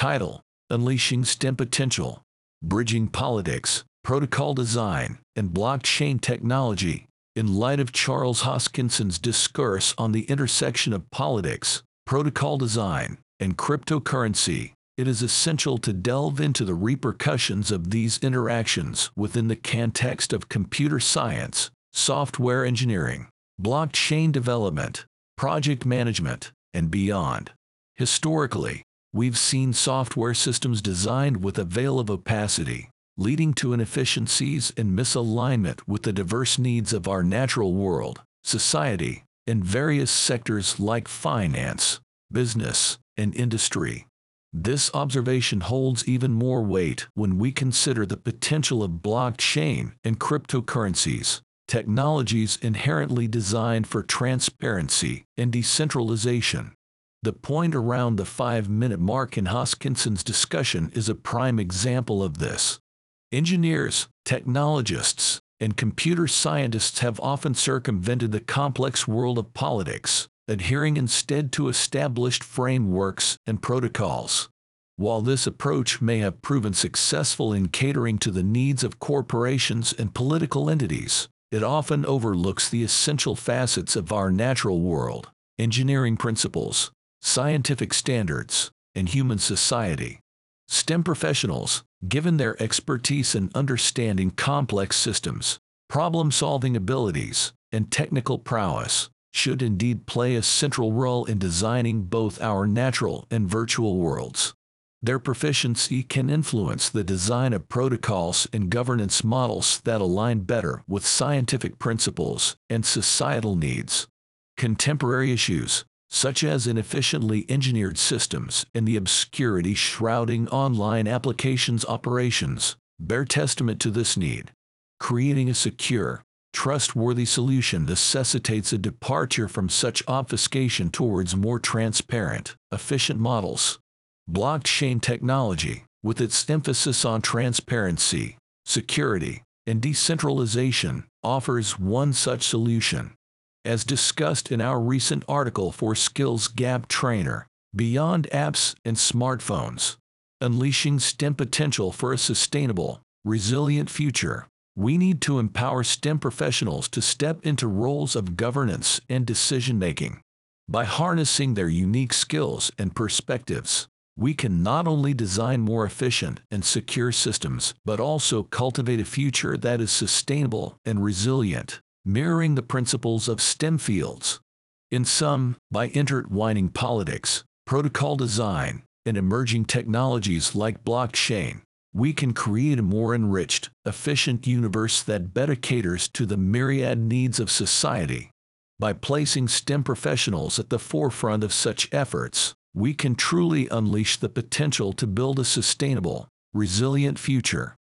Title: Unleashing STEM Potential, Bridging Politics, Protocol Design, and Blockchain Technology, in light of Charles Hoskinson's discourse on the intersection of politics, protocol design, and cryptocurrency. It is essential to delve into the repercussions of these interactions within the context of computer science, software engineering, blockchain development, project management, and beyond. Historically, we've seen software systems designed with a veil of opacity, leading to inefficiencies and misalignment with the diverse needs of our natural world, society, and various sectors like finance, business, and industry. This observation holds even more weight when we consider the potential of blockchain and cryptocurrencies, technologies inherently designed for transparency and decentralization. The point around the 5-minute mark in Hoskinson's discussion is a prime example of this. Engineers, technologists, and computer scientists have often circumvented the complex world of politics, adhering instead to established frameworks and protocols. While this approach may have proven successful in catering to the needs of corporations and political entities, it often overlooks the essential facets of our natural world: engineering principles, scientific standards, and human society. STEM professionals, given their expertise in understanding complex systems, problem-solving abilities, and technical prowess, should indeed play a central role in designing both our natural and virtual worlds. Their proficiency can influence the design of protocols and governance models that align better with scientific principles and societal needs. Contemporary issues, such as inefficiently engineered systems and the obscurity shrouding online applications operations, bear testament to this need. Creating a secure, trustworthy solution necessitates a departure from such obfuscation towards more transparent, efficient models. Blockchain technology, with its emphasis on transparency, security, and decentralization, offers one such solution. As discussed in our recent article for Skills Gap Trainer, Beyond Apps and Smartphones, Unleashing STEM Potential for a Sustainable, Resilient Future, we need to empower STEM professionals to step into roles of governance and decision-making. By harnessing their unique skills and perspectives, we can not only design more efficient and secure systems, but also cultivate a future that is sustainable and resilient, mirroring the principles of STEM fields. In sum, by intertwining politics, protocol design, and emerging technologies like blockchain, we can create a more enriched, efficient universe that better caters to the myriad needs of society. By placing STEM professionals at the forefront of such efforts, we can truly unleash the potential to build a sustainable, resilient future